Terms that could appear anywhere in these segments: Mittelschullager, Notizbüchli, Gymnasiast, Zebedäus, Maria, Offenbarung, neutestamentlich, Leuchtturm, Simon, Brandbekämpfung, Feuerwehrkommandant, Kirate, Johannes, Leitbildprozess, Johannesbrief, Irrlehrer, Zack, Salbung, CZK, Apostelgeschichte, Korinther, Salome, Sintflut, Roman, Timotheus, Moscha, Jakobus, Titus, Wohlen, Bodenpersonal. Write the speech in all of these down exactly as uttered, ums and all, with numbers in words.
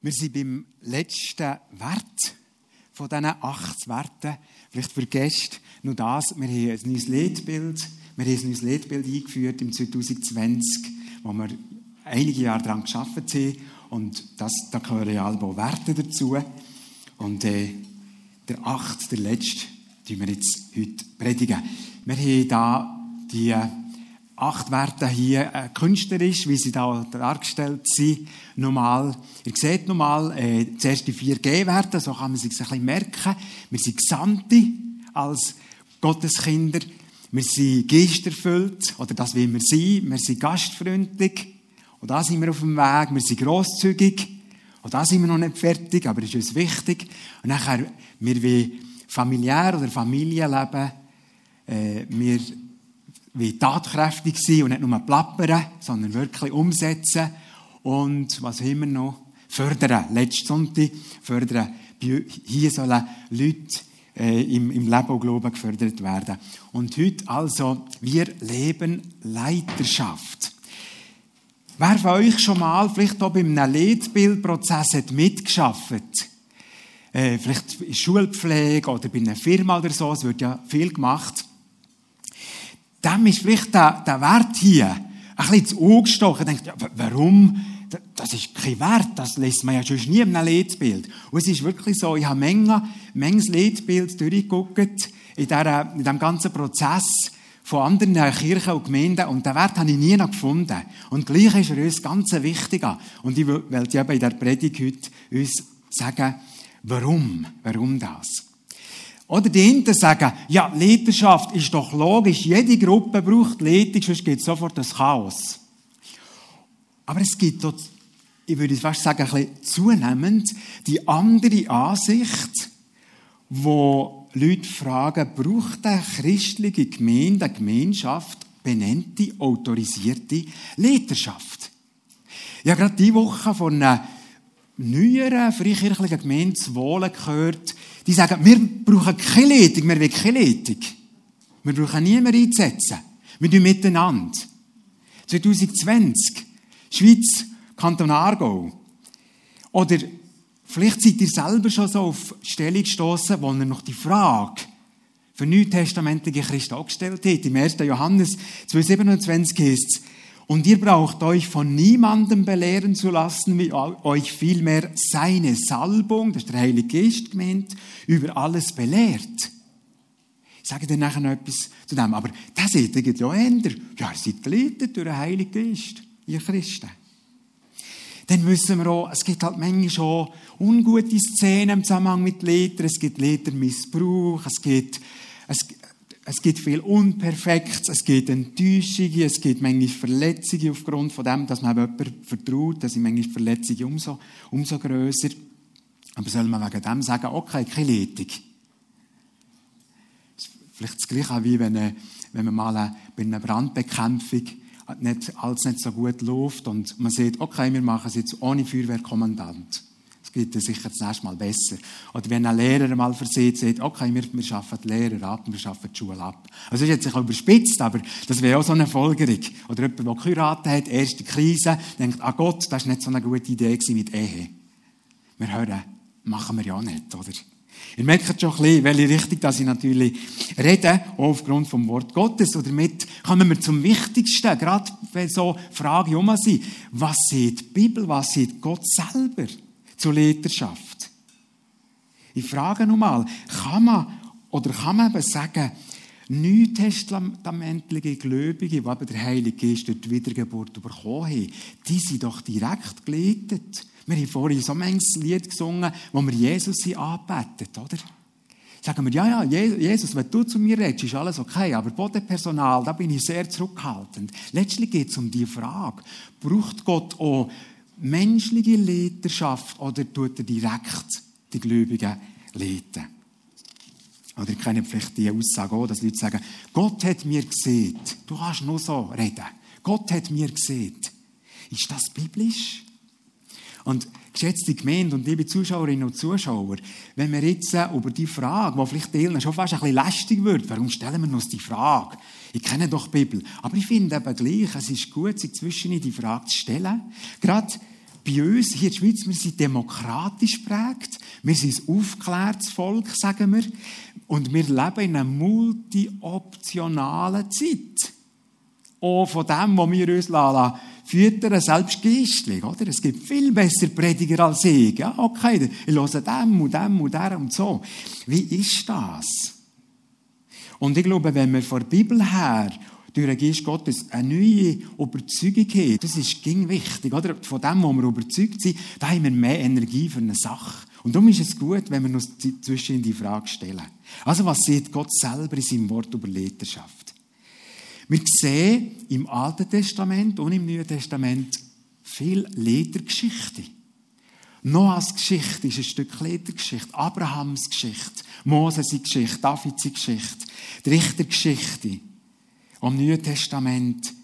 Wir sind beim letzten Wert von diesen acht Werten. Vielleicht vergesst nur das, wir haben ein neues Leitbild. Wir haben ein neues Leitbild eingeführt im zwanzig zwanzig, wo wir einige Jahre daran gearbeitet haben. Und das, da gehören ja alle Werte dazu. Und äh, der achte, der letzte, den wir jetzt heute predigen. Wir haben hier die acht Werte hier äh, künstlerisch, wie sie da dargestellt sind. Nochmal, ihr seht nochmal, äh, zuerst die vier G-Werte, so kann man sich ein bisschen merken. Wir sind Gesandte als Gotteskinder. Wir sind geisterfüllt, oder das wollen wir sein. Wir sind gastfreundlich, und da sind wir auf dem Weg. Wir sind grosszügig, und da sind wir noch nicht fertig, aber das ist uns wichtig. Und nachher, wir wollen familiär oder Familienleben, äh, wir wie tatkräftig sein und nicht nur plappern, sondern wirklich umsetzen und, was haben wir noch, fördern. Letzten Sonntag fördern. Hier sollen Leute äh, im, im Leben und Glauben gefördert werden. Und heute also, wir leben Leiterschaft. Wer von euch schon mal vielleicht auch bei einem Leitbildprozess hat mitgearbeitet? Äh, vielleicht in Schulpflege oder bei einer Firma oder so, es wird ja viel gemacht. Dem ist vielleicht der, der Wert hier ein bisschen zu Auge gestochen. Denkt, ja, warum? Das ist kein Wert, das lässt man ja sonst nie in einem Leitbild. Und es ist wirklich so, ich habe Menge, manches Leitbild durchgeguckt in, dieser, in diesem ganzen Prozess von anderen Kirchen und Gemeinden, und den Wert habe ich nie noch gefunden. Und gleich ist er uns ganz wichtig. Und ich wollte eben in dieser Predigt heute uns sagen, warum, warum das? Oder die hinten sagen, ja, Leiterschaft ist doch logisch, jede Gruppe braucht Leitung, sonst gibt es sofort ein Chaos. Aber es gibt dort, ich würde fast sagen, ein bisschen zunehmend die andere Ansicht, wo Leute fragen, braucht eine christliche Gemeinde, eine Gemeinschaft, benennte, autorisierte Leiterschaft? Ich habe gerade diese Woche von einer neueren freikirchlichen Gemeinde zu Wohlen gehört, die sagen, wir brauchen keine Leitung, wir wollen keine Leitung. Wir brauchen niemanden einzusetzen. Wir tun miteinander. zwanzig zwanzig, Schweiz, Kanton Aargau. Oder vielleicht seid ihr selber schon so auf Stelle gestossen, wo ihr noch die Frage für neutestamentliche Christen angestellt habt. Im ersten Johannes zwei Komma siebenundzwanzig heißt es, und ihr braucht euch von niemandem belehren zu lassen, wie euch vielmehr seine Salbung, das ist der Heilige Geist gemeint, über alles belehrt. Ich sage dir nachher noch etwas zu dem. Aber das seht ihr ja änder. Ja, ihr seid geleitet durch den Heiligen Geist, ihr Christen. Dann wissen wir auch, es gibt halt manchmal schon ungute Szenen im Zusammenhang mit Leitern. Es gibt Leitermissbrauch, es gibt... Es, Es gibt viel Unperfektes, es gibt Enttäuschungen, es gibt manchmal Verletzungen aufgrund von dem, dass man jemandem vertraut, dass sind manchmal Verletzungen umso, umso grösser. Aber soll man wegen dem sagen, okay, keine Leitung? Vielleicht das Gleiche, wie wenn, wenn man mal bei einer Brandbekämpfung nicht, alles nicht so gut läuft und man sieht, okay, wir machen es jetzt ohne Feuerwehrkommandant. Es geht ja sicher das nächste Mal besser. Oder wenn ein Lehrer mal versieht, sagt, okay, wir, wir schaffen die Lehrer ab, wir schaffen die Schule ab. Also das ist jetzt ein bisschen überspitzt, aber das wäre auch so eine Folgerung. Oder jemand, der Kirate hat, erste Krise, denkt, ah Gott, das war nicht so eine gute Idee mit Ehe. Wir hören, machen wir ja nicht, oder? Ihr merkt schon ein bisschen, in welche Richtung dass ich natürlich rede, auch aufgrund des Wort Gottes. Und damit kommen wir zum Wichtigsten, gerade wenn so Fragen herum sind. Was sieht die Bibel, was sieht Gott selber zur Leiterschaft? Ich frage nun mal, kann man, oder kann man eben sagen, neutestamentliche Gläubige, die eben der Heilige Geist durch die Wiedergeburt bekommen haben, die sind doch direkt geleitet. Wir haben vorhin so manches Lied gesungen, wo wir Jesus anbetet, oder? Sagen wir, ja, ja, Jesus, wenn du zu mir redest, ist alles okay, aber Bodenpersonal, da bin ich sehr zurückhaltend. Letztlich geht es um die Frage, braucht Gott auch menschliche Leiterschaft oder tut er direkt die Gläubigen leiten? Oder ihr kennt vielleicht die Aussage auch, dass Leute sagen, Gott hat mir gesehen. Du kannst nur so reden. Gott hat mir gesehen. Ist das biblisch? Und geschätzte Gemeinde und liebe Zuschauerinnen und Zuschauer, wenn wir jetzt über die Frage, die vielleicht denen schon fast ein bisschen lästig wird, warum stellen wir uns die Frage? Ich kenne doch die Bibel. Aber ich finde eben gleich, es ist gut, sich zwischen die Frage zu stellen. Gerade bei uns hier in der Schweiz, wir sind demokratisch geprägt, wir sind ein aufgeklärtes Volk, sagen wir, und wir leben in einer multioptionalen Zeit. Auch von dem, was wir uns lala füttern, selbst geistlich, oder? Es gibt viel bessere Prediger als ich. Ja, okay, ich höre dem und dem und der und so. Wie ist das? Und ich glaube, wenn wir von der Bibel her durch den Geist Gottes eine neue Überzeugung haben, das ist ging wichtig, oder? Von dem, wo wir überzeugt sind, da haben wir mehr Energie für eine Sache. Und darum ist es gut, wenn wir uns zwischen die Frage stellen. Also, was sieht Gott selber in seinem Wort über Leiterschaft? Wir sehen im Alten Testament und im Neuen Testament viel Ledergeschichte. Noahs Geschichte ist ein Stück Ledergeschichte, Abrahams Geschichte, Moses' Geschichte, Davids Geschichte, die Richtergeschichte. Am Neuen Testament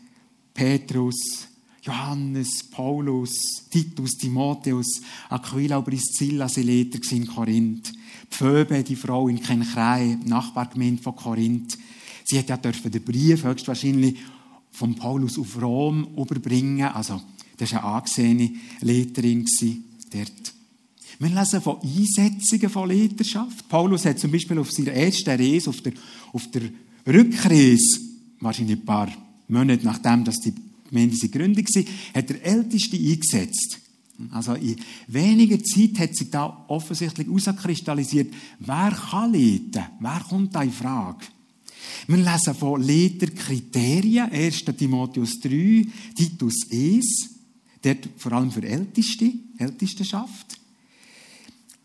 Petrus, Johannes, Paulus, Titus, Timotheus, Aquila und Priscilla sind Leder in Korinth. Phoebe, die Frau in Kenkräe, Nachbargemeinde von Korinth. Sie hat ja den Brief höchstwahrscheinlich von Paulus auf Rom überbringen. Also, das war eine angesehene Leiterin dort. Wir lesen von Einsetzungen von Leiterschaft. Paulus hat zum Beispiel auf seiner ersten Reise, auf der, auf der Rückreise, wahrscheinlich ein paar Monate nachdem dass die Gemeinde gegründet war, hat der Älteste eingesetzt. Also in weniger Zeit hat sich da offensichtlich herauskristallisiert, wer kann leiten, wer kommt da in Frage. Wir lesen von Leiterkriterien, erster Timotheus drei, Titus eins, dort vor allem für Älteste, Ältestenschaft.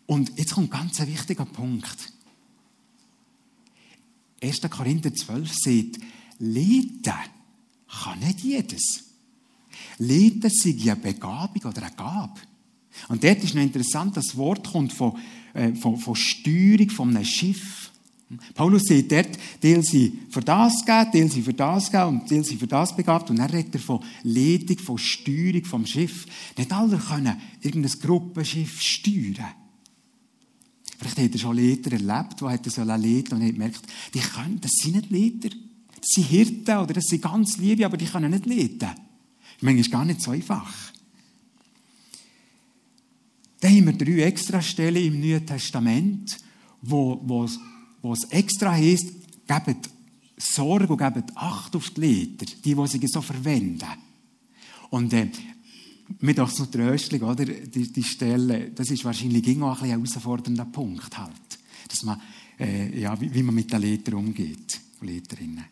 Und jetzt kommt ganz ein ganz wichtiger Punkt. erster Korinther zwölf sagt, Leiten kann nicht jedes. Leiten sei eine Begabung oder eine Gabe. Und dort ist noch interessant, das Wort kommt von, äh, von, von Steuerung von einem Schiff. Paulus sagt dort, Teil sie für das geben, Teil sie für das geben und Teil sie für das begabt. Und dann redet er von Leitung, von Steuerung vom Schiff. Nicht alle können irgendein Gruppenschiff steuern. Vielleicht hat er schon Leiter erlebt, die leiten sollen und hat gemerkt, die können, das sind nicht Leiter. Das sind Hirten oder das sind ganz Liebe, aber die können nicht leiten. Manchmal ist es gar nicht so einfach. Dann haben wir drei Extrastellen im Neuen Testament, wo, wo wo es extra heisst, gebt Sorge und gebt Acht auf die Leiter, die, die sie so verwenden. Und äh, mir doch so tröstlich, oder, die, die Stelle, das ist wahrscheinlich auch ein, ein herausfordernder Punkt, halt, dass man, äh, ja, wie, wie man mit den Leitern umgeht, Leiterinnen.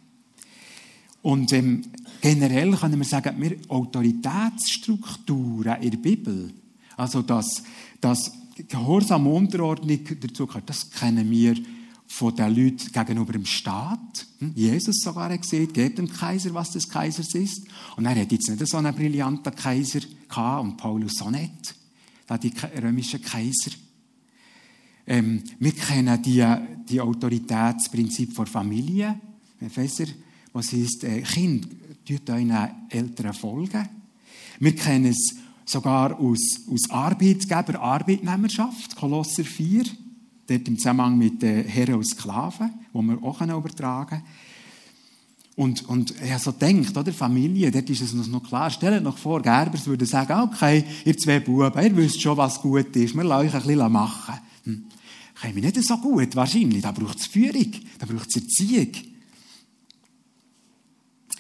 Und ähm, generell können wir sagen, wir Autoritätsstrukturen in der Bibel, also dass, dass Gehorsam und Unterordnung dazu gehört, das kennen wir von den Leuten gegenüber dem Staat. Jesus sogar hat gesagt, gebt dem Kaiser, was des Kaisers ist. Und er hat jetzt nicht so einen brillanten Kaiser gehabt und Paulus so nicht. Da die römischen Kaiser. Ähm, wir kennen die, die Autoritätsprinzip der Familie. Epheser, was heißt, äh, Kind, tut euren Eltern folgen. Wir kennen es sogar aus, aus Arbeitgeber, Arbeitnehmerschaft, Kolosser vier. Dort im Zusammenhang mit den Herren und Sklaven, die wir auch übertragen können. Und, und ich habe so gedacht, oder, Familie, dort ist es uns noch klar. Stellt euch noch vor, Gerbers würde sagen, okay, ihr zwei Buben, ihr wisst schon, was gut ist, wir lassen euch ein bisschen machen. Hm. Können wir nicht so gut, wahrscheinlich. Da braucht es Führung, da braucht es Erziehung.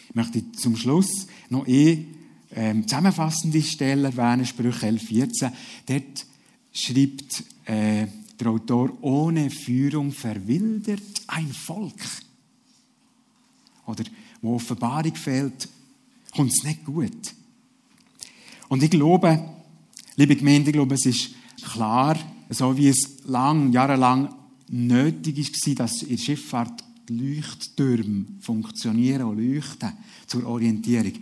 Ich möchte zum Schluss noch eine äh, zusammenfassende Stelle erwähnen, Sprüche elf vierzehn. Dort schreibt äh, der Autor, ohne Führung verwildert ein Volk. Oder wo Offenbarung fehlt, kommt es nicht gut. Und ich glaube, liebe Gemeinde, ich glaube, es ist klar, so wie es lang, jahrelang nötig war, dass in der Schifffahrt die Leuchttürme funktionieren und leuchten zur Orientierung.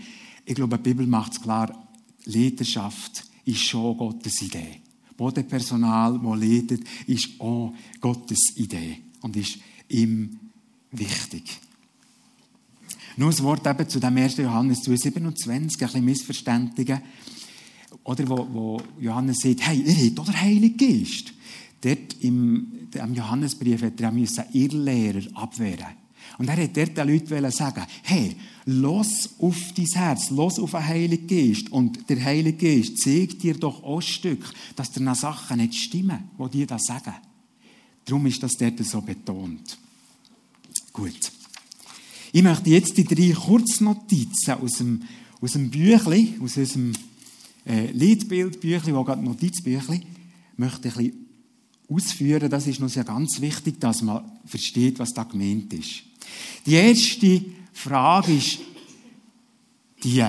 Ich glaube, die Bibel macht es klar, Leiterschaft ist schon Gottes Idee. Bodenpersonal, das leitet, ist auch Gottes Idee und ist ihm wichtig. Nur ein Wort eben zu dem ersten Johannes zwei siebenundzwanzig, ein bisschen Missverständliche, oder wo, wo Johannes sagt, hey, ihr habt oder Heilig Geist. Dort im, im Johannesbrief hat er Irrlehrer abwehren. Und er wollte dort den Leuten sagen, hey, los auf dein Herz, los auf den Heiligen Geist. Und der Heilige Geist zeigt dir doch auch ein Stück, dass dir noch Sachen nicht stimmen, die dir das sagen. Darum ist das dort so betont. Gut. Ich möchte jetzt die drei Kurznotizen aus dem, aus dem Büchli, aus unserem äh, Liedbildbüchli, wo gerade Notizbüchli, möchte ich ein bisschen ausführen. Das ist uns ja ganz wichtig, dass man versteht, was da gemeint ist. Die erste Frage ist die,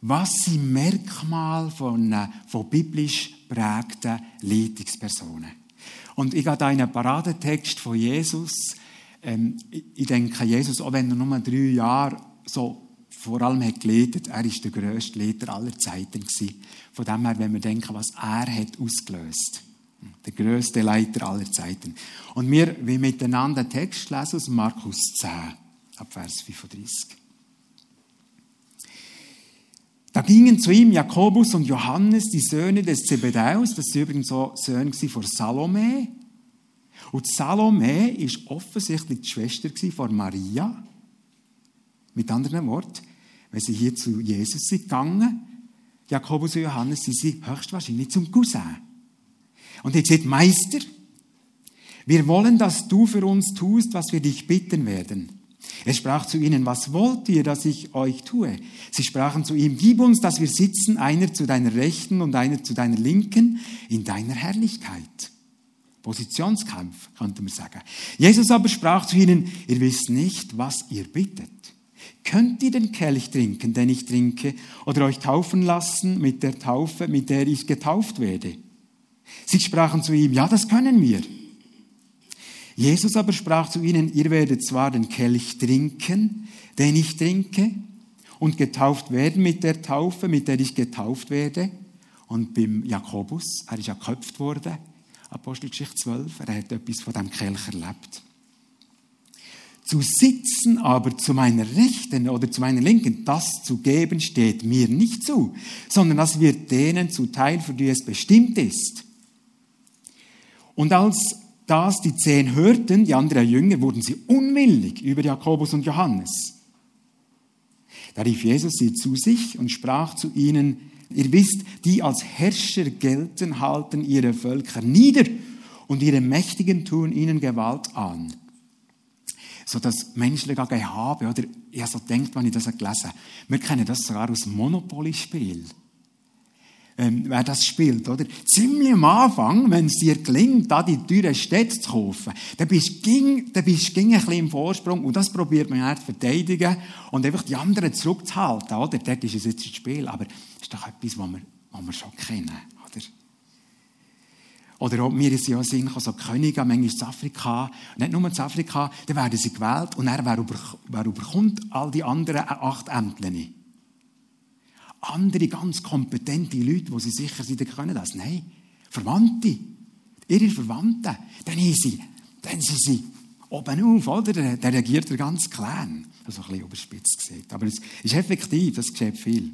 was sind Merkmale von, von biblisch geprägten Leitungspersonen? Und ich gehe da in einen Paradetext von Jesus. Ähm, ich denke, Jesus, auch wenn er nur drei Jahre so vor allem hat geleitet, er war der grösste Leiter aller Zeiten. Von dem her, wenn wir denken, was er hat ausgelöst. Der grösste Leiter aller Zeiten. Und wir wollen miteinander einen Text lesen aus Markus zehn, ab Vers fünfunddreißig. Da gingen zu ihm Jakobus und Johannes, die Söhne des Zebedäus, das waren übrigens so Söhne von Salome. Und Salome war offensichtlich die Schwester von Maria. Mit anderen Worten, wenn sie hier zu Jesus sind gegangen, Jakobus und Johannes, sie sind höchstwahrscheinlich zum Cousin. Und er sagt, Meister, wir wollen, dass du für uns tust, was wir dich bitten werden. Er sprach zu ihnen, was wollt ihr, dass ich euch tue? Sie sprachen zu ihm, gib uns, dass wir sitzen, einer zu deiner Rechten und einer zu deiner Linken, in deiner Herrlichkeit. Positionskampf, könnte man sagen. Jesus aber sprach zu ihnen, ihr wisst nicht, was ihr bittet. Könnt ihr den Kelch trinken, den ich trinke, oder euch taufen lassen mit der Taufe, mit der ich getauft werde? Sie sprachen zu ihm, ja, das können wir. Jesus aber sprach zu ihnen, ihr werdet zwar den Kelch trinken, den ich trinke, und getauft werden mit der Taufe, mit der ich getauft werde. Und beim Jakobus, er ist ja geköpft worden, Apostelgeschichte zwölf, er hat etwas von dem Kelch erlebt. Zu sitzen aber zu meiner Rechten oder zu meiner Linken, das zu geben, steht mir nicht zu, sondern das wird denen zuteil, für die es bestimmt ist. Und als das die Zehn hörten, die anderen Jünger, wurden sie unwillig über Jakobus und Johannes. Da rief Jesus sie zu sich und sprach zu ihnen, ihr wisst, die als Herrscher gelten, halten ihre Völker nieder und ihre Mächtigen tun ihnen Gewalt an. So das menschliche Gehabe, oder? Ja, so denkt man, ich das gelesen habe. Wir kennen das sogar aus dem Monopoly-Spiel. Ähm, wer das spielt, oder? Ziemlich am Anfang, wenn es dir gelingt, da die teure Städte zu kaufen, dann bist du dann bist ein bisschen im Vorsprung und das probiert man ja zu verteidigen und einfach die anderen zurückzuhalten, oder? Dort ist es jetzt das Spiel, aber das ist doch etwas, was wir, was wir schon kennen, oder? Oder ob wir ja sind, so Könige, manchmal in Afrika, nicht nur in Afrika, dann werden sie gewählt und er, wer, über, wer überkommt all die anderen acht Ämter. Andere ganz kompetente Leute, die sie sicher sind, können das. Nein, Verwandte, ihre Verwandten, dann sind sie, dann sind sie oben auf, oder? Dann reagiert der ganze Clan. Das ist ein bisschen überspitzt gesagt, aber es ist effektiv, das geschieht viel.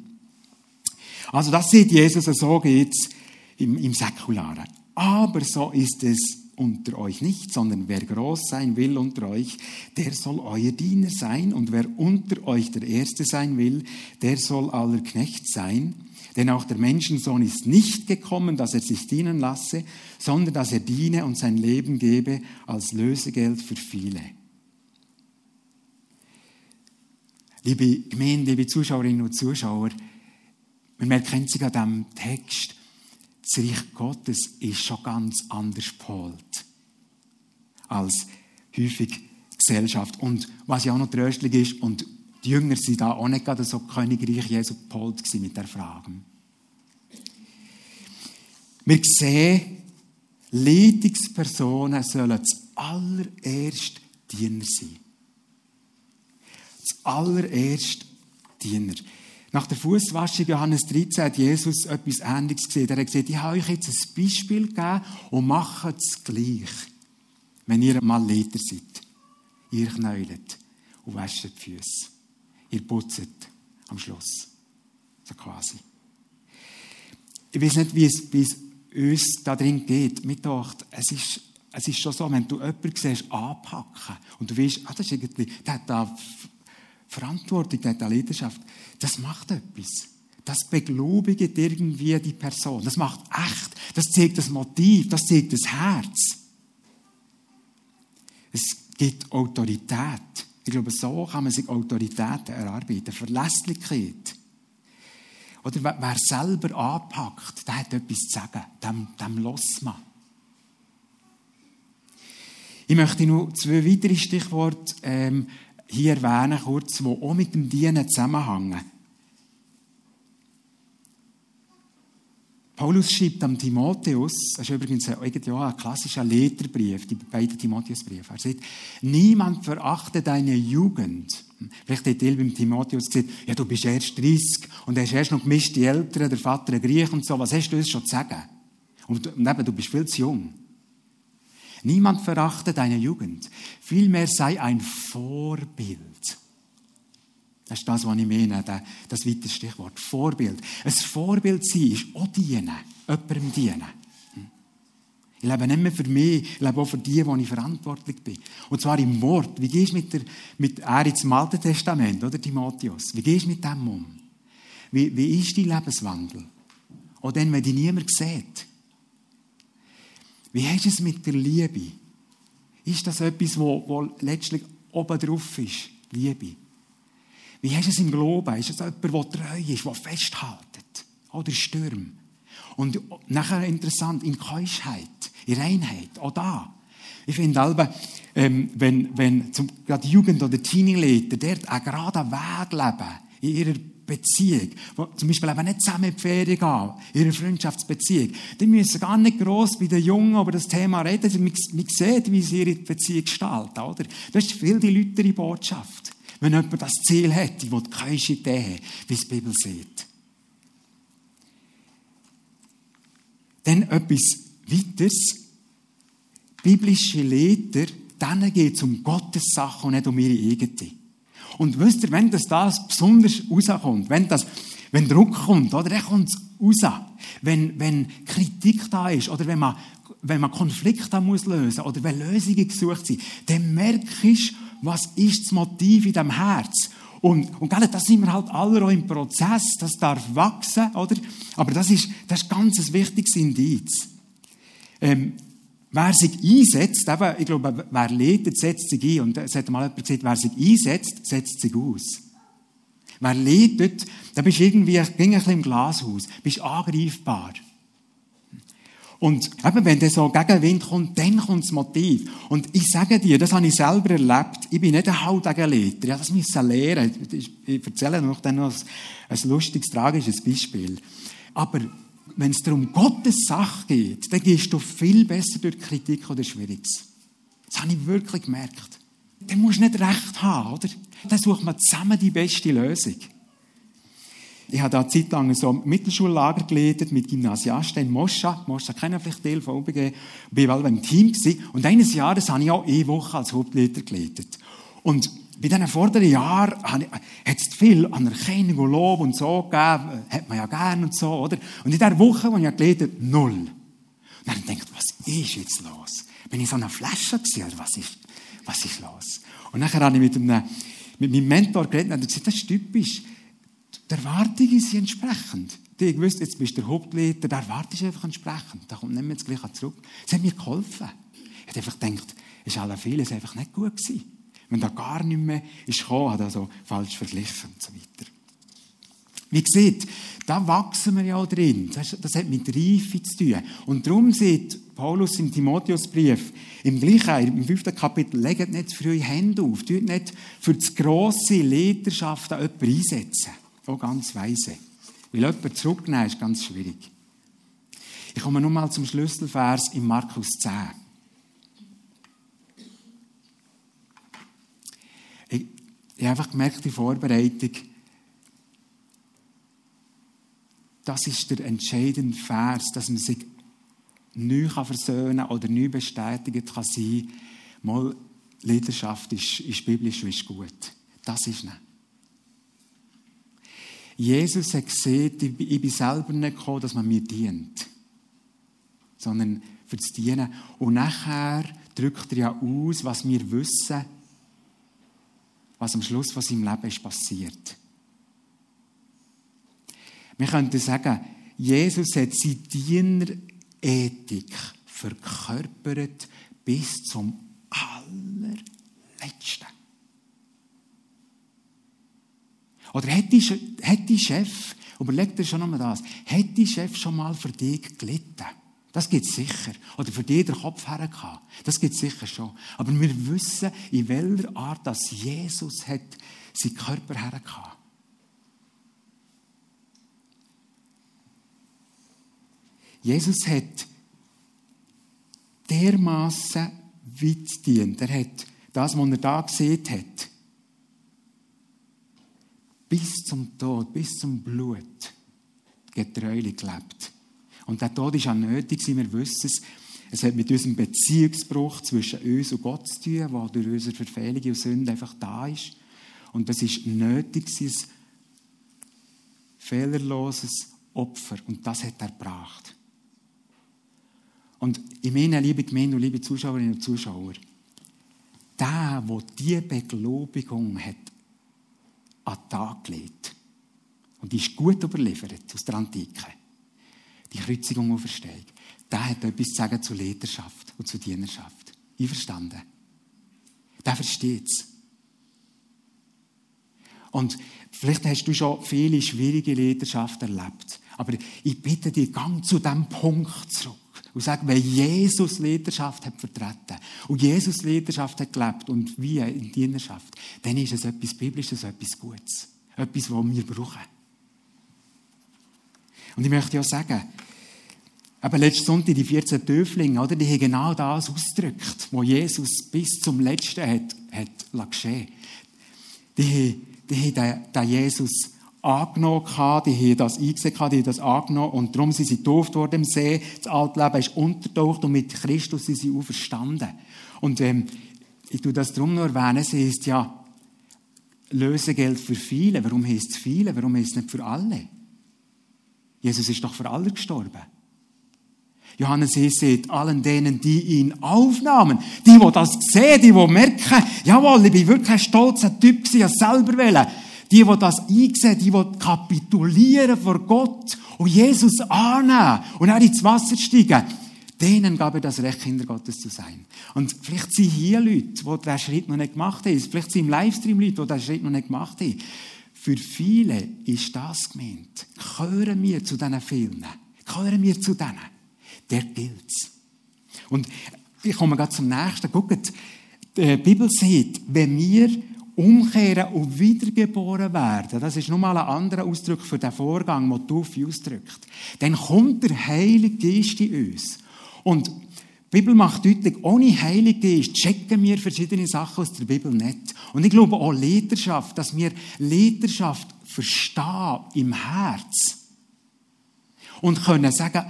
Also das sieht Jesus, so geht es im, im Säkularen. Aber so ist es unter euch nicht, sondern wer groß sein will unter euch, der soll euer Diener sein. Und wer unter euch der Erste sein will, der soll aller Knecht sein. Denn auch der Menschensohn ist nicht gekommen, dass er sich dienen lasse, sondern dass er diene und sein Leben gebe als Lösegeld für viele. Liebe Gemeinde, liebe Zuschauerinnen und Zuschauer, man merkt sich an diesem Text, das Reich Gottes ist schon ganz anders gepolt als häufig Gesellschaft. Und was ja auch noch tröstlich ist, und die Jünger waren da auch nicht gerade so Königreich Jesu gepolt mit der Frage. Wir sehen, Leitungspersonen sollen zuallererst Diener sein. Zuallererst Diener. Nach der Fußwaschung Johannes dreizehn hat Jesus etwas Ähnliches gesehen. Er hat gesagt, ich habe euch jetzt ein Beispiel gegeben und macht es gleich, wenn ihr mal Leiter seid. Ihr knäulet und wäscht die Füße. Ihr putzt am Schluss. So quasi. Ich weiß nicht, wie es bei uns da drin geht. Mir dachte, es ist es ist schon so, wenn du jemanden siehst, anpacken und du weißt, ah, das ist irgendwie, der hat da Verantwortung, der hat da Leidenschaft, das macht etwas. Das beglaubigt irgendwie die Person. Das macht echt. Das zeigt das Motiv, das zeigt das Herz. Es gibt Autorität. Ich glaube, so kann man sich Autorität erarbeiten, Verlässlichkeit. Oder wer selber anpackt, der hat etwas zu sagen. Dem, dem lässt man. Ich möchte noch zwei weitere Stichworte ähm, hier erwähnen, kurz, die auch mit dem Dienen zusammenhängen. Paulus schreibt am Timotheus, das ist übrigens ein, ein klassischer Leiterbrief, die beiden Timotheusbriefe. Er sagt, niemand verachte deine Jugend. Vielleicht hat er beim Timotheus gesagt, ja, du bist erst dreißig und hast erst noch gemischte Eltern, der Vater ein Griech und so, was hast du uns schon zu sagen? Und, und eben, du bist viel zu jung. Niemand verachte deine Jugend. Vielmehr sei ein Vorbild. Das ist das, was ich meine, das weitere Stichwort, Vorbild. Ein Vorbild sein ist auch dienen, jemandem dienen. Ich lebe nicht mehr für mich, ich lebe auch für die, die ich verantwortlich bin. Und zwar im Wort. Wie gehst du mit der, mit, er jetzt im Alten Testament, oder Timotheus, wie gehst du mit dem um? Wie, wie ist dein Lebenswandel? Auch dann, wenn dich niemand sieht. Wie hast du es mit der Liebe? Ist das etwas, das letztlich oben drauf ist, Liebe? Wie hast du es im Glauben? Ist es jemand, der treu ist, der festhält? Auch der Sturm. Und nachher interessant, in Keuschheit, in Reinheit, auch da. Ich finde allba, ähm, wenn, wenn zum, gerade Jugend- oder Teenager dort auch gerade einen Weg leben, in ihrer Beziehung, wo zum Beispiel eben nicht zusammen in die Ferien gehen, in ihrer Freundschaftsbeziehung, die müssen gar nicht gross bei den Jungen über das Thema reden. Man, man sieht, wie sie ihre Beziehung gestalten. Oder? Das ist viel die läutere Botschaft. Wenn jemand das Ziel hat, ich will keine Idee haben, wie es die Bibel sieht. Dann etwas weiteres. Biblische Leiter, denen geht es um Gottes Sache und nicht um ihre eigene. Und wisst ihr, wenn das, das besonders rauskommt, wenn, das, wenn Druck kommt, oder, dann kommt es raus. Wenn, wenn Kritik da ist, oder wenn man, wenn man Konflikte muss lösen muss, oder wenn Lösungen gesucht sind, dann merkst du, was ist das Motiv in diesem Herz? Und, und das sind wir halt alle auch im Prozess, das darf wachsen, oder? Aber das ist, das ist ganz ein wichtiges Indiz. Ähm, wer sich einsetzt, eben, ich glaube, wer leitet, setzt sich ein. Und es hat mal jemand gesagt, wer sich einsetzt, setzt sich aus. Wer leitet, dann bist du irgendwie ein bisschen im Glashaus, bist angreifbar. Und eben, wenn der so Gegenwind kommt, dann kommt das Motiv. Und ich sage dir, das habe ich selber erlebt, ich bin nicht ein Halbwegenleiter, ja, das müssen wir lernen. Ich erzähle noch dann noch ein lustiges, tragisches Beispiel. Aber wenn es darum Gottes Sache geht, dann gehst du viel besser durch Kritik oder Schwieriges. Das habe ich wirklich gemerkt. Dann musst du nicht recht haben, oder? Dann sucht man zusammen die beste Lösung. Ich habe da eine Zeit lang so ein Mittelschullager geleitet mit Gymnasiasten in Moscha. Moscha kennen vielleicht Teil von O B G. Ich war im Team. Und eines Jahres habe ich auch eine Woche als Hauptleiter geleitet. Und bei diesen vorderen Jahren hat es viel Anerkennung und Lob und so gegeben. Hat man ja gern und so, oder? Und in der Woche, als ich geleitet habe, null. Und dann habe ich gedacht, was ist jetzt los? Bin ich so eine Flasche gewesen, oder was ist, was ist los? Und nachher habe ich mit, einem, mit meinem Mentor geredet und gesagt, das ist typisch. Die Erwartungen sind entsprechend. Ich wusste, jetzt bist du der Hauptleiter, der erwartest einfach entsprechend. Da kommt nicht mehr das Gleiche zurück. Es hat mir geholfen. Ich habe einfach gedacht, es war vieles einfach nicht gut gewesen. Wenn da gar nicht mehr ist gekommen, hat er so falsch verglichen und so weiter. Wie gesagt, da wachsen wir ja auch drin. Das, das hat mit Reife zu tun. Und darum sieht Paulus im Timotheusbrief, im gleichen, im fünften Kapitel, legt nicht früh Hände auf, tut nicht für das grosse Leiterschaft an jemanden einsetzen. Auch ganz weise. Weil jemand zurücknehmen ist ganz schwierig. Ich komme nun mal zum Schlüsselvers in Markus zehn. Ich, ich habe einfach gemerkt, die Vorbereitung, das ist der entscheidende Vers, dass man sich neu versöhnen oder neu bestätigt kann sein. Mal, Leidenschaft ist, ist biblisch und ist gut. Das ist nicht. Jesus hat gesehen, ich bin selber nicht gekommen, dass man mir dient. sondern für das Dienen. Und nachher drückt er ja aus, was wir wissen, was am Schluss von seinem Leben ist passiert. Wir könnten sagen, Jesus hat seine Dienerethik verkörpert bis zum Allerletzten. Oder hat dein Chef, überleg dir schon einmal das, hat dein Chef schon mal für dich gelitten? Das gibt es sicher. Oder für dich den Kopf hergehauen. Das gibt es sicher schon. Aber wir wissen, in welcher Art dass Jesus hat seinen Körper hergehauen. Jesus hat dermassen weit gedient. Er hat das, was er da gesehen hat, bis zum Tod, bis zum Blut getreulich gelebt. Und der Tod war auch nötig, wir wissen es. Es hat mit unserem Beziehungsbruch zwischen uns und Gott zu tun, der durch unsere Verfehlung und Sünde einfach da ist. Und das war nötig, ein fehlerloses Opfer. Und das hat er gebracht. Und ich meine, liebe Gemeinde und liebe Zuschauerinnen und Zuschauer, der, der diese Beglobigung hat an den Tag gelegt und die ist gut überliefert aus der Antike, die Kreuzigung und Verstehung, der hat etwas zu sagen zur Leiterschaft und zur Dienerschaft. Einverstanden? Der versteht es. Und vielleicht hast du schon viele schwierige Leiterschaften erlebt, aber ich bitte dich, gang zu diesem Punkt zurück und sag, wenn Jesus Leiterschaft hat vertreten und Jesus Leiterschaft hat gelebt und wir in Dienerschaft, dann ist es etwas Biblisches, etwas Gutes, etwas, was wir brauchen. Und ich möchte ja sagen, aber letzten Sonntag, die vierzehn Töflinge, oder, die haben genau das ausgedrückt, was Jesus bis zum Letzten hat, hat geschehen. Die, die haben den Jesus angenommen, die haben das eingesehen, die haben das angenommen und darum sind sie getauft worden im See. Das alte Leben ist untertaucht und mit Christus sind sie auferstanden. Und ähm, ich tue das darum nur erwähnen, es heisst ja Lösegeld für viele. Warum heisst es viele? Warum heisst es nicht für alle? Jesus ist doch für alle gestorben. Johannes sagt, allen denen, die ihn aufnahmen, die, die das sehen, die, die merken, jawohl, ich bin wirklich ein stolzer Typ, ich wollte selber wählen. Die, die das einsehen, die, die kapitulieren vor Gott und Jesus annehmen und dann ins Wasser steigen, denen gab er das Recht, Kinder Gottes zu sein. Und vielleicht sind hier Leute, die diesen Schritt noch nicht gemacht haben, vielleicht sind im Livestream Leute, die diesen Schritt noch nicht gemacht haben. Für viele ist das gemeint. Gehören wir zu diesen vielen. Gehören wir zu denen. Der gilt es. Und ich komme gerade zum nächsten. Schaut, die Bibel sagt, wenn wir umkehren und wiedergeboren werden, das ist nochmal ein anderer Ausdruck für den Vorgang, den die Taufe ausdrückt, dann kommt der Heilige Geist in uns. Und die Bibel macht deutlich, ohne Heiligen Geist checken wir verschiedene Sachen aus der Bibel nicht. Und ich glaube auch Leiterschaft, dass wir Leiterschaft verstehen im Herz. Und können sagen,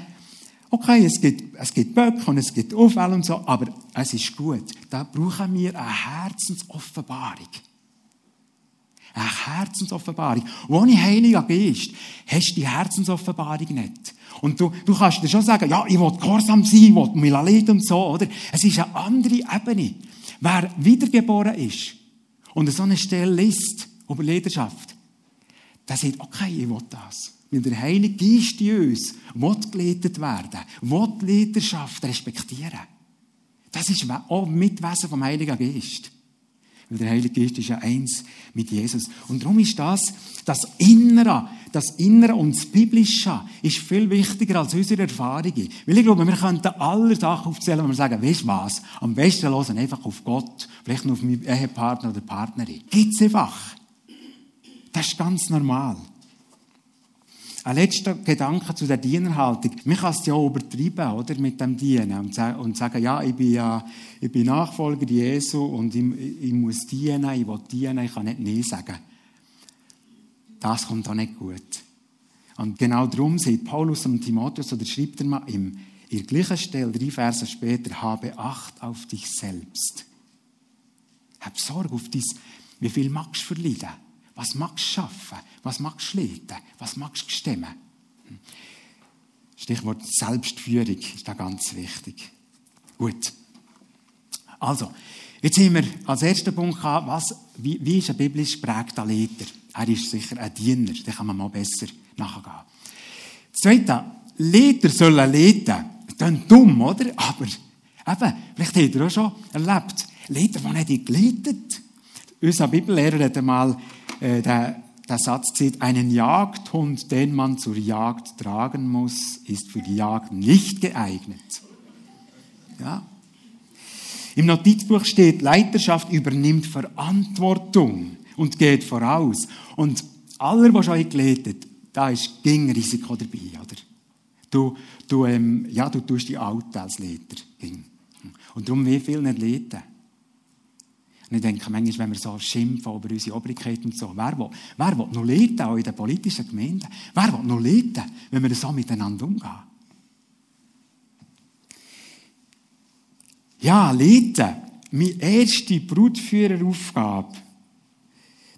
okay, es gibt, es gibt Böcke und es gibt Aufwälle und so, aber es ist gut. Da brauchen wir eine Herzensoffenbarung. Eine Herzensoffenbarung. Und ohne Heiligen Geist hast du die Herzensoffenbarung nicht. Und du, du kannst dir schon sagen, ja, ich will gehorsam sein, ich will mich leiden und so, oder? Es ist eine andere Ebene. Wer wiedergeboren ist und an so einer Stelle liest über Leidenschaft, der sagt, okay, ich will das. Weil der Heilige Geist in uns will geleitet werden, will Leidenschaft respektieren. Das ist auch Mitwesen vom Heiligen Geist. Weil der Heilige Geist ist ja eins mit Jesus. Und darum ist das, das Innere, das Innere und das Biblische ist viel wichtiger als unsere Erfahrungen. Weil ich glaube, wir könnten alle Sachen aufzählen, wenn wir sagen, weißt du was, am besten hören einfach auf Gott, vielleicht nur auf meinen Ehepartner oder Partnerin. Gibt es einfach. Das ist ganz normal. Ein letzter Gedanke zu der Dienerhaltung. Man kann es ja übertreiben, oder, mit dem Dienen und sagen, ja, ich bin, ja, ich bin Nachfolger Jesu und ich, ich muss dienen, ich will dienen, ich kann nicht Nein sagen. Das kommt auch nicht gut. Und genau darum sagt Paulus und Timotheus, oder schreibt er mal in der gleichen Stelle, drei Verse später, habe Acht auf dich selbst. Hab Sorge auf dich, wie viel magst du verleiden? Was magst du schaffen? Was magst du leiten? Was magst du stemmen? Stichwort Selbstführung ist da ganz wichtig. Gut. Also, jetzt sind wir als ersten Punkt an, was, wie, wie ist ein biblisch geprägter Leiter? Er ist sicher ein Diener, da kann man mal besser nachgehen. Zweitens, Leiter sollen leiten. Das ist dumm, oder? Aber eben, vielleicht habt ihr auch schon erlebt, Leiter, die nicht geleitet. Unser Bibellehrer hat einmal äh, den, den Satz gesagt, einen Jagdhund, den man zur Jagd tragen muss, ist für die Jagd nicht geeignet. Ja. Im Notizbuch steht, Leiterschaft übernimmt Verantwortung und geht voraus. Und aller, die schon geleitet, da ist kein Risiko dabei, oder? Du, du, ähm, ja, du tust die Alte als Leiter. Und darum wie viel nicht leiten. Und ich denke, manchmal, wenn wir so schimpfen über unsere Obrigkeit und so, wer will, wer will noch leiten, auch in den politischen Gemeinden? Wer will noch leiten, wenn wir so miteinander umgehen? Ja, leiten. Meine erste Brutführeraufgabe.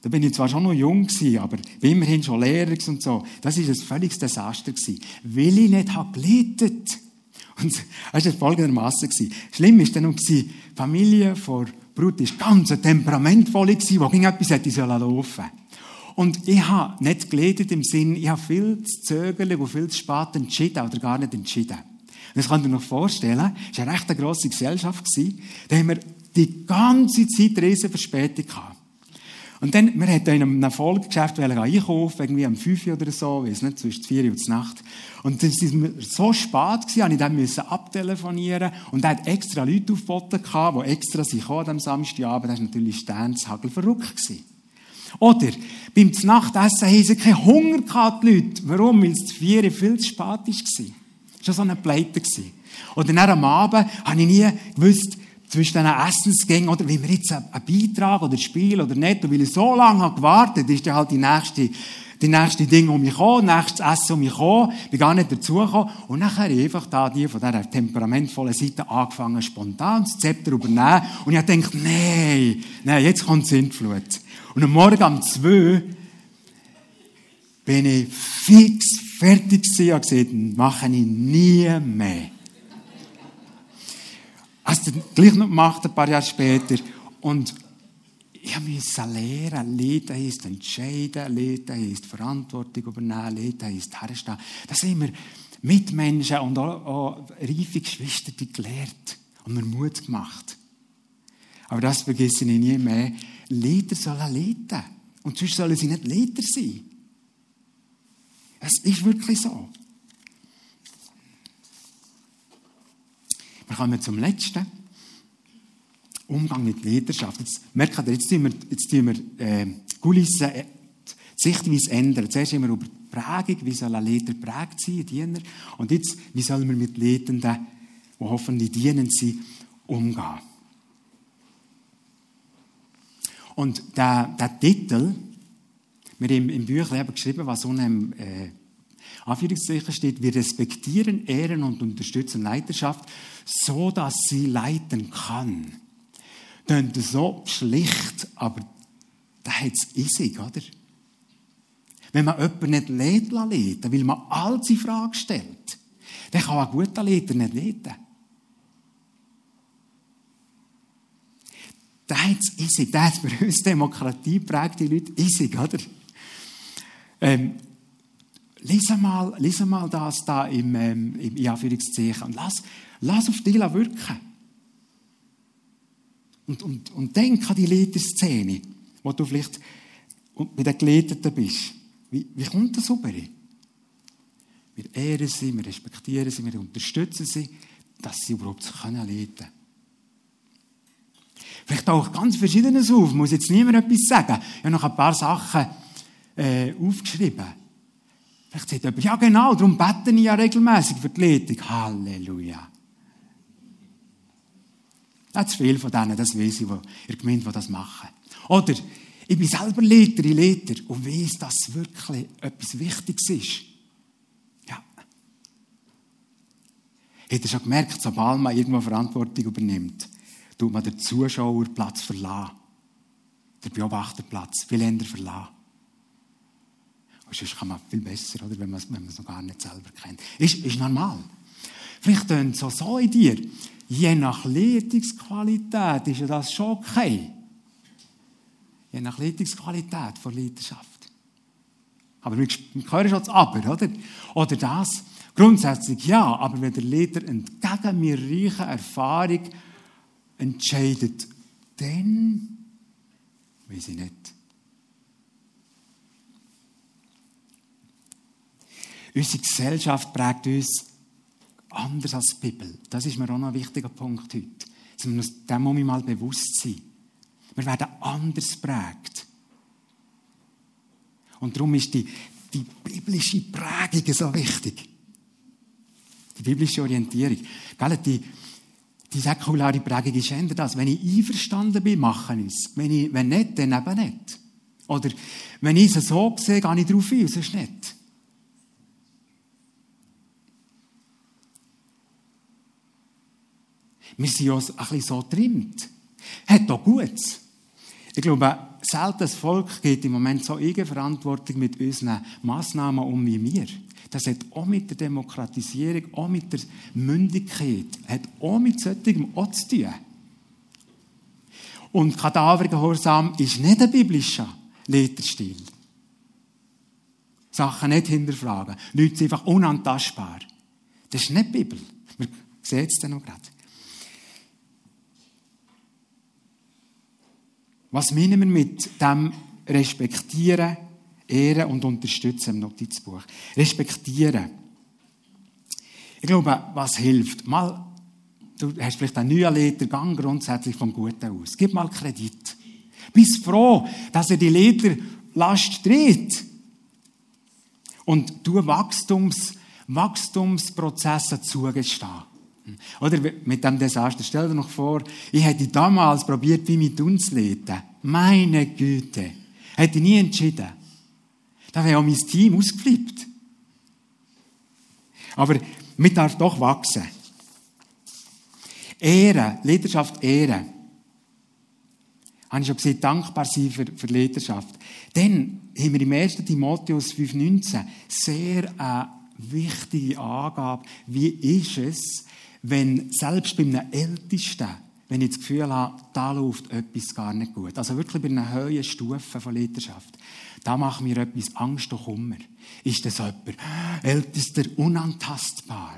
Da bin ich zwar schon noch jung gewesen, aber bin immerhin schon Lehrer und so. Das war ein völliges Desaster gewesen, weil ich nicht habe geleitet. Und das war folgendermaßen gewesen. Schlimm war dann noch, die Familie von Brut war ganz temperamentvoll gewesen, wo ging etwas hätte laufen. Und ich habe nicht geleitet im Sinn, ich habe viel zu zögerlich und viel zu spät entschieden oder gar nicht entschieden. Und das könnt ihr euch vorstellen, es war eine recht grosse Gesellschaft gewesen, da haben wir die ganze Zeit riesen Verspätung gehabt. Und dann, wir wollten in einem Folgegeschäft einkaufen, irgendwie um fünf Uhr oder so, weiss nicht, zwischen vier Uhr und Nacht. Und dann war es so spät gewesen, dass ich dann musste abtelefonieren. Und er hat extra Leute aufgeboten, die extra kamen am Samstagabend. Das war natürlich Sternshagel verrückt gewesen. Oder, beim Nachtessen hatten sie keinen Hunger gehabt, die Leute. Warum? Weil es zu vier Uhr viel zu spät war. Das war so eine Pleite gewesen. Oder dann am Abend habe ich nie gewusst, zwischen diesen Essensgängen, oder wie wir jetzt einen Beitrag oder ein Spiel oder nicht, und weil ich so lange habe gewartet habe, ist dann halt die nächste, die nächste Dinge um mich gekommen, nächstes Essen um mich gekommen, bin gar nicht dazugekommen, und dann habe ich einfach da die von dieser temperamentvollen Seite angefangen, spontan das Zepter übernehmen, und ich habe gedacht, nein, nein, jetzt kommt die Sintflut. Und am Morgen um zwei bin ich fix fertig gewesen und gesagt, mache ich nie mehr. Hast du gleich noch gemacht, ein paar Jahre später. Und ich musste lernen, Leiden heisst entscheiden, Leiden heisst Verantwortung übernehmen, Leiden heisst herstehen. Das sind wir Mitmenschen und auch, auch reife Geschwister gelehrt und mir Mut gemacht. Aber das vergesse ich nie mehr. Leiden sollen leiden. Und sonst sollen sie nicht Leiter sein. Es ist wirklich so. Wir kommen zum Letzten. Umgang mit Leiterschaft. Jetzt merkt ihr, jetzt tun wir, jetzt tun wir äh, Kulissen, äh, die Sichtweise ändern. Zuerst immer über die Prägung, wie soll ein Leiter geprägt sein, ein Diener. Und jetzt, wie sollen wir mit Leitenden, die hoffentlich dienend sind, umgehen. Und der, der Titel, wir haben im, im Büchlein geschrieben, was unter einem äh, Anführungszeichen steht, wir respektieren, ehren und unterstützen Leiterschaft, so dass sie leiten kann. Tönt so schlicht, aber da hat es easy, oder? Wenn man jemanden nicht leiten lässt, weil man all seine Fragen stellt, dann kann ein guter Leiter nicht leiten. Da hat es easy, da hat für uns Demokratie prägt die Leute easy, oder? Ähm, Lies mal, lies mal das da im, ähm, im Anführungszeichen und lass, lass auf dich wirken. Und, und, und denk an die Leiterszene, wo du vielleicht bei den Geleiteten bist. Wie, wie kommt das rüber? Wir ehren sie, wir respektieren sie, wir unterstützen sie, dass sie überhaupt können leiten können. Vielleicht taucht ganz Verschiedenes auf, muss jetzt niemand etwas sagen. Ich habe noch ein paar Sachen äh, aufgeschrieben. Vielleicht sagt jemand, ja genau, darum bete ich ja regelmässig für die Leitung. Halleluja. Das ist viel von denen, das weiss ich, die in der Gemeinde die das machen. Oder, ich bin selber Leiter, ich Leiter und weiss, dass wirklich etwas Wichtiges ist. Ja. Habt ihr schon gemerkt, sobald man irgendwo Verantwortung übernimmt, tut man den Zuschauerplatz verlassen, den Beobachterplatz, viel eher verlassen. Und sonst kann man viel besser, oder? Wenn man es noch gar nicht selber kennt. Ist, ist normal. Vielleicht tönt es so, so in dir. Je nach Leitungsqualität ist ja das schon okay. Je nach Leitungsqualität von Leiterschaft. Aber wir hören schon das Aber, oder? Oder das. Grundsätzlich ja, aber wenn der Leiter entgegen mir reichen Erfahrung entscheidet, dann weiß ich nicht. Unsere Gesellschaft prägt uns anders als die Bibel. Das ist mir auch noch ein wichtiger Punkt heute. Also wir müssen dem muss ich mal bewusst sein. Wir werden anders geprägt. Und darum ist die, die biblische Prägung so wichtig. Die biblische Orientierung. Gell, die, die säkulare Prägung ist ändert das. Wenn ich einverstanden bin, mache ich es. Wenn, ich, wenn nicht, dann eben nicht. Oder wenn ich es so sehe, gehe ich darauf ein, sonst nicht. Wir sind ja ein bisschen so getrimmt. Hat doch Gutes. Ich glaube, selten das Volk geht im Moment so eigenverantwortlich mit unseren Massnahmen um wie wir. Das hat auch mit der Demokratisierung, auch mit der Mündigkeit, hat auch mit solchen auch zu tun. Und Kadavergehorsam ist nicht ein biblischer Leiterstil. Sachen nicht hinterfragen. Leute sind einfach unantastbar. Das ist nicht Bibel. Man sieht es dann noch gerade. Was meinen wir mit dem Respektieren, Ehren und Unterstützen im Notizbuch? Respektieren. Ich glaube, was hilft? Mal, du hast vielleicht einen neuen Leiter, gang grundsätzlich vom Guten aus. Gib mal Kredit. Bist froh, dass er die Leiterlast dreht. Und du Wachstums, Wachstumsprozesse zugestehen. Oder mit dem Desaster, stell dir noch vor, ich hätte damals probiert, wie mit uns zu leiten. Meine Güte. Hätte ich nie entschieden. Dann wäre auch mein Team ausgeflippt. Aber man darf doch wachsen. Ehren, Leiterschaft ehren. Habe ich schon gesagt, dankbar sein für, für Leiterschaft. Dann haben wir im ersten Timotheus fünf neunzehn sehr äh, wichtige Angabe, wie ist es, wenn selbst bei einem Ältesten, wenn ich das Gefühl habe, da läuft etwas gar nicht gut. Also wirklich bei einer hohen Stufe von Leiterschaft. Da macht mir etwas Angst und Kummer. Ist das jemand Ältester unantastbar?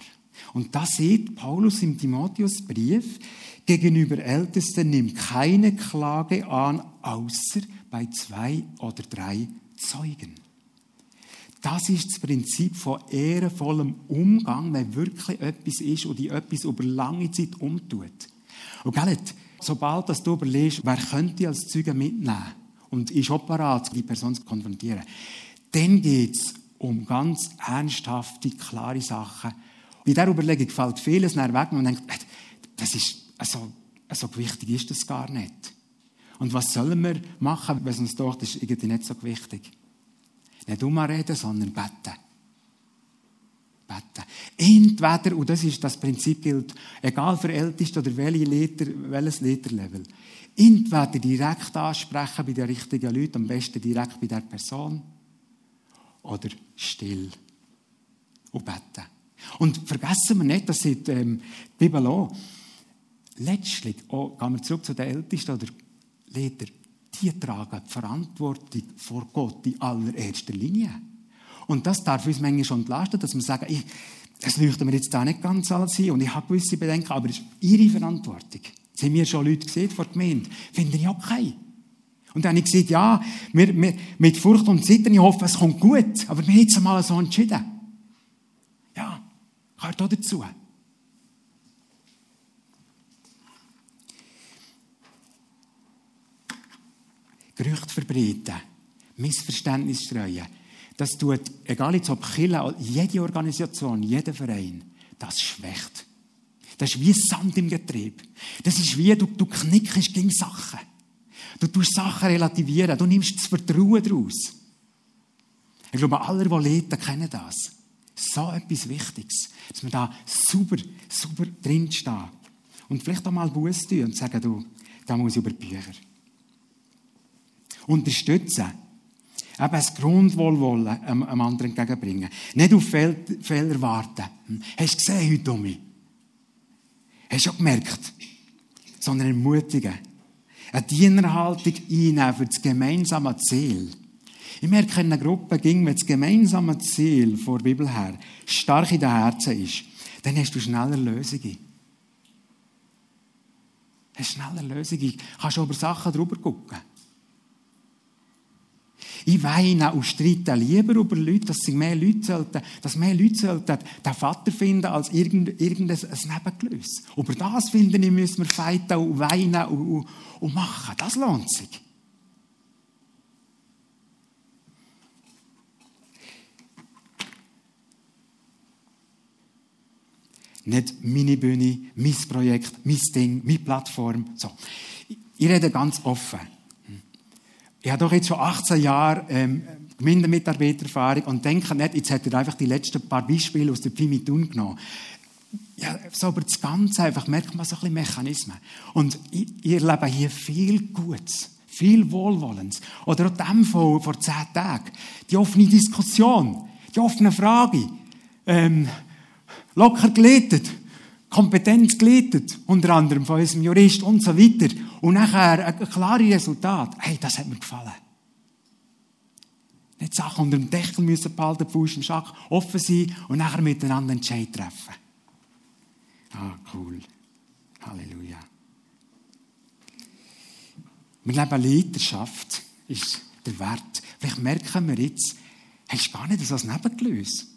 Und das sieht Paulus im Timotheusbrief. Gegenüber Ältesten nimmt keine Klage an, außer bei zwei oder drei Zeugen. Das ist das Prinzip von ehrenvollem Umgang, wenn wirklich etwas ist und dich etwas über lange Zeit umtut. Und gell, sobald das du überlegst, wer könnte als Zeuge mitnehmen und ist auch bereit, die Person zu konfrontieren, dann geht es um ganz ernsthafte, klare Sachen. Bei dieser Überlegung fällt vieles nach weg und man denkt, das ist, also, so gewichtig ist das gar nicht. Und was sollen wir machen, wenn es uns doch das ist irgendwie nicht so gewichtig? Nicht umreden, sondern beten. Beten. Entweder, und das ist das Prinzip gilt, egal für Älteste oder welche Leiter, welches Leiterlevel, entweder direkt ansprechen bei den richtigen Leuten, am besten direkt bei der Person, oder still und beten. Und vergessen wir nicht, das sieht ähm, die Bibel auch, letztlich, auch, gehen wir zurück zu den Ältesten oder Leiter, die tragen die Verantwortung vor Gott in allererster Linie. Und das darf uns manchmal schon entlasten, dass wir sagen, ich, das leuchtet mir jetzt da nicht ganz alles hin und ich habe gewisse Bedenken, aber es ist ihre Verantwortung. Das haben wir schon Leute gesehen vor der Gemeinde. Finde ich okay. Und dann habe ich gesagt, ja, wir, wir, mit Furcht und Zittern, ich hoffe, es kommt gut, aber wir haben jetzt einmal so entschieden. Ja, gehört auch dazu. Gerüchte verbreiten, Missverständnis streuen. Das tut, egal jetzt ob Kirche, jede Organisation, jeder Verein, das schwächt. Das ist wie Sand im Getriebe. Das ist wie, du, du knickst gegen Sachen. Du tust Sachen relativieren, du nimmst das Vertrauen daraus. Ich glaube, alle, die leiten, kennen das. So etwas Wichtiges, dass wir da super, super drinstehen. Und vielleicht auch mal Buße tun und sagen, du, da muss ich über die Bücher. Unterstützen. Eben das Grundwohlwollen einem anderen entgegenbringen. Nicht auf Fehl, Fehler warten. Hast du gesehen heute, Tommy? Hast du schon gemerkt? Sondern ermutigen. Eine Dienerhaltung einnehmen für das gemeinsame Ziel. Ich merke, in einer Gruppe ging, wenn das gemeinsame Ziel vor der Bibel her stark in den Herzen ist, dann hast du schneller Lösungen. Hast du schneller Lösungen. Kannst du über Sachen drüber gucken. Ich weine und streite lieber über Leute, dass, sie mehr Leute sollten, dass mehr Leute sollten den Vater finden als irgendein, irgendein Nebengelös. Über das, finde ich, müssen wir feiten und weinen und, und, und machen. Das lohnt sich. Nicht meine Bühne, mein Projekt, mein Ding, meine Plattform. So. Ich rede ganz offen. Ich habe doch jetzt schon achtzehn Jahre ähm, Gemeindemitarbeitererfahrung und denke nicht, jetzt hätte ich einfach die letzten paar Beispiele aus der Pfimi Thun genommen. Ja, so über das Ganze einfach merkt man so ein bisschen Mechanismen. Und ich, ich erlebe hier viel Gutes, viel Wohlwollens. Oder auch dem von vor zehn Tagen. Die offene Diskussion, die offene Frage, ähm, locker geleitet, Kompetenz geleitet, unter anderem von unserem Jurist und so weiter. Und nachher ein klares Resultat. Hey, das hat mir gefallen. Nicht Sachen unter dem Deckel müssen behalten, Fuß im Schack, offen sein und nachher miteinander einen Entscheid treffen. Ah, cool. Halleluja. Wir leben Leiterschaft, ist der Wert. Vielleicht merken wir jetzt, hast du gar nicht so ein Nebengelös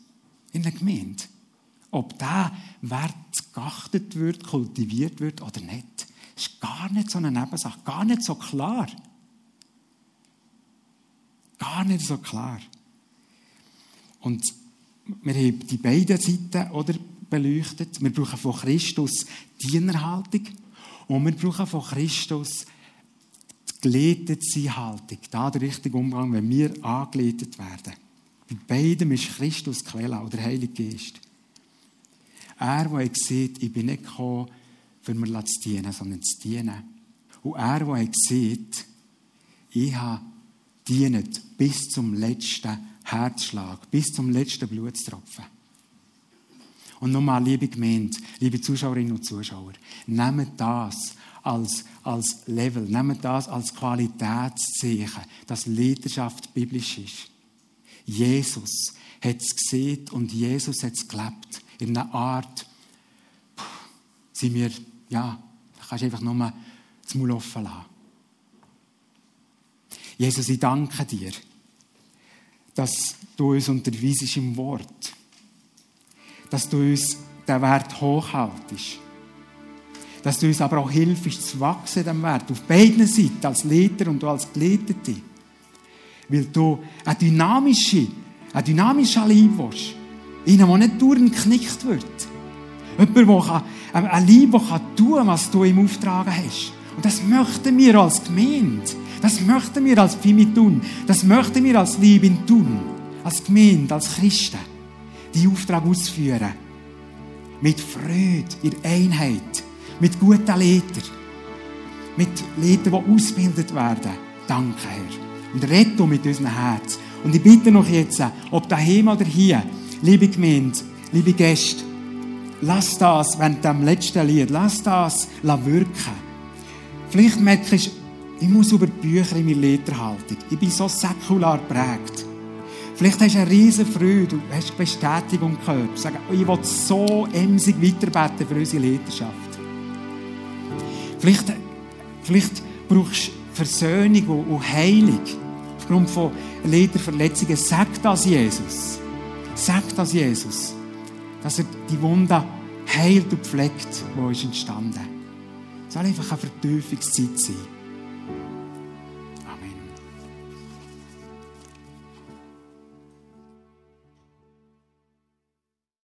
in der Gemeinde. Ob dieser Wert geachtet wird, kultiviert wird oder nicht. Das ist gar nicht so eine Nebensache, gar nicht so klar. Gar nicht so klar. Und wir haben die beiden Seiten oder, beleuchtet. Wir brauchen von Christus Dienerhaltung und wir brauchen von Christus die geleitete Haltung. Da der richtige Umgang, wenn wir angeleitet werden. Bei beidem ist Christus Quelle oder Heilige Geist. Er, der sieht, ich bin nicht gekommen, um mir zu dienen, sondern zu dienen. Und er, der sieht, ich habe dient bis zum letzten Herzschlag, bis zum letzten Blutstropfen. Und nochmal, liebe Gemeinde, liebe Zuschauerinnen und Zuschauer, nehmt das als, als Level, nehmt das als Qualitätszeichen, dass Leidenschaft biblisch ist. Jesus hat es gesehen und Jesus hat es gelebt. In einer Art, puh, sind wir, ja, da kannst du einfach nur das Maul offen lassen. Jesus, ich danke dir, dass du uns unterweisest im Wort, dass du uns den Wert hochhaltest, dass du uns aber auch hilfst, zu wachsen in diesem Wert, auf beiden Seiten, als Leiter und als Geleitete, weil du eine dynamische, eine dynamische Leib willst. Einer, der nicht durchgeknickt wird. Jemand, der kann, ein Leib, der tun kann, was du ihm auftragen hast. Und das möchten wir als Gemeinde. Das möchten wir als Pfimi tun. Das möchten wir als Liebin tun. Als Gemeinde, als Christen. Die Auftrag ausführen. Mit Freude, in Einheit. Mit guten Leitern. Mit Leitern, die ausgebildet werden. Danke, Herr. Und rette mit unserem Herz. Und ich bitte noch jetzt, ob daheim oder hier, liebe Gemeinde, liebe Gäste, lass das, während dem letzten Lied, lass das wirken. Vielleicht merkst du, ich muss über Bücher in meiner Lederhaltung. Ich bin so säkular geprägt. Vielleicht hast du eine riesen Freude und hast Bestätigung gehört. Sag, ich will so emsig weiterbeten für unsere Lederschaft. Vielleicht, vielleicht brauchst du Versöhnung und Heilung aufgrund von Lederverletzungen. Sag das, Jesus. Sagt das Jesus, dass er die Wunde heilt und pflegt, die ist entstanden. Es soll einfach eine Vertiefungszeit sein.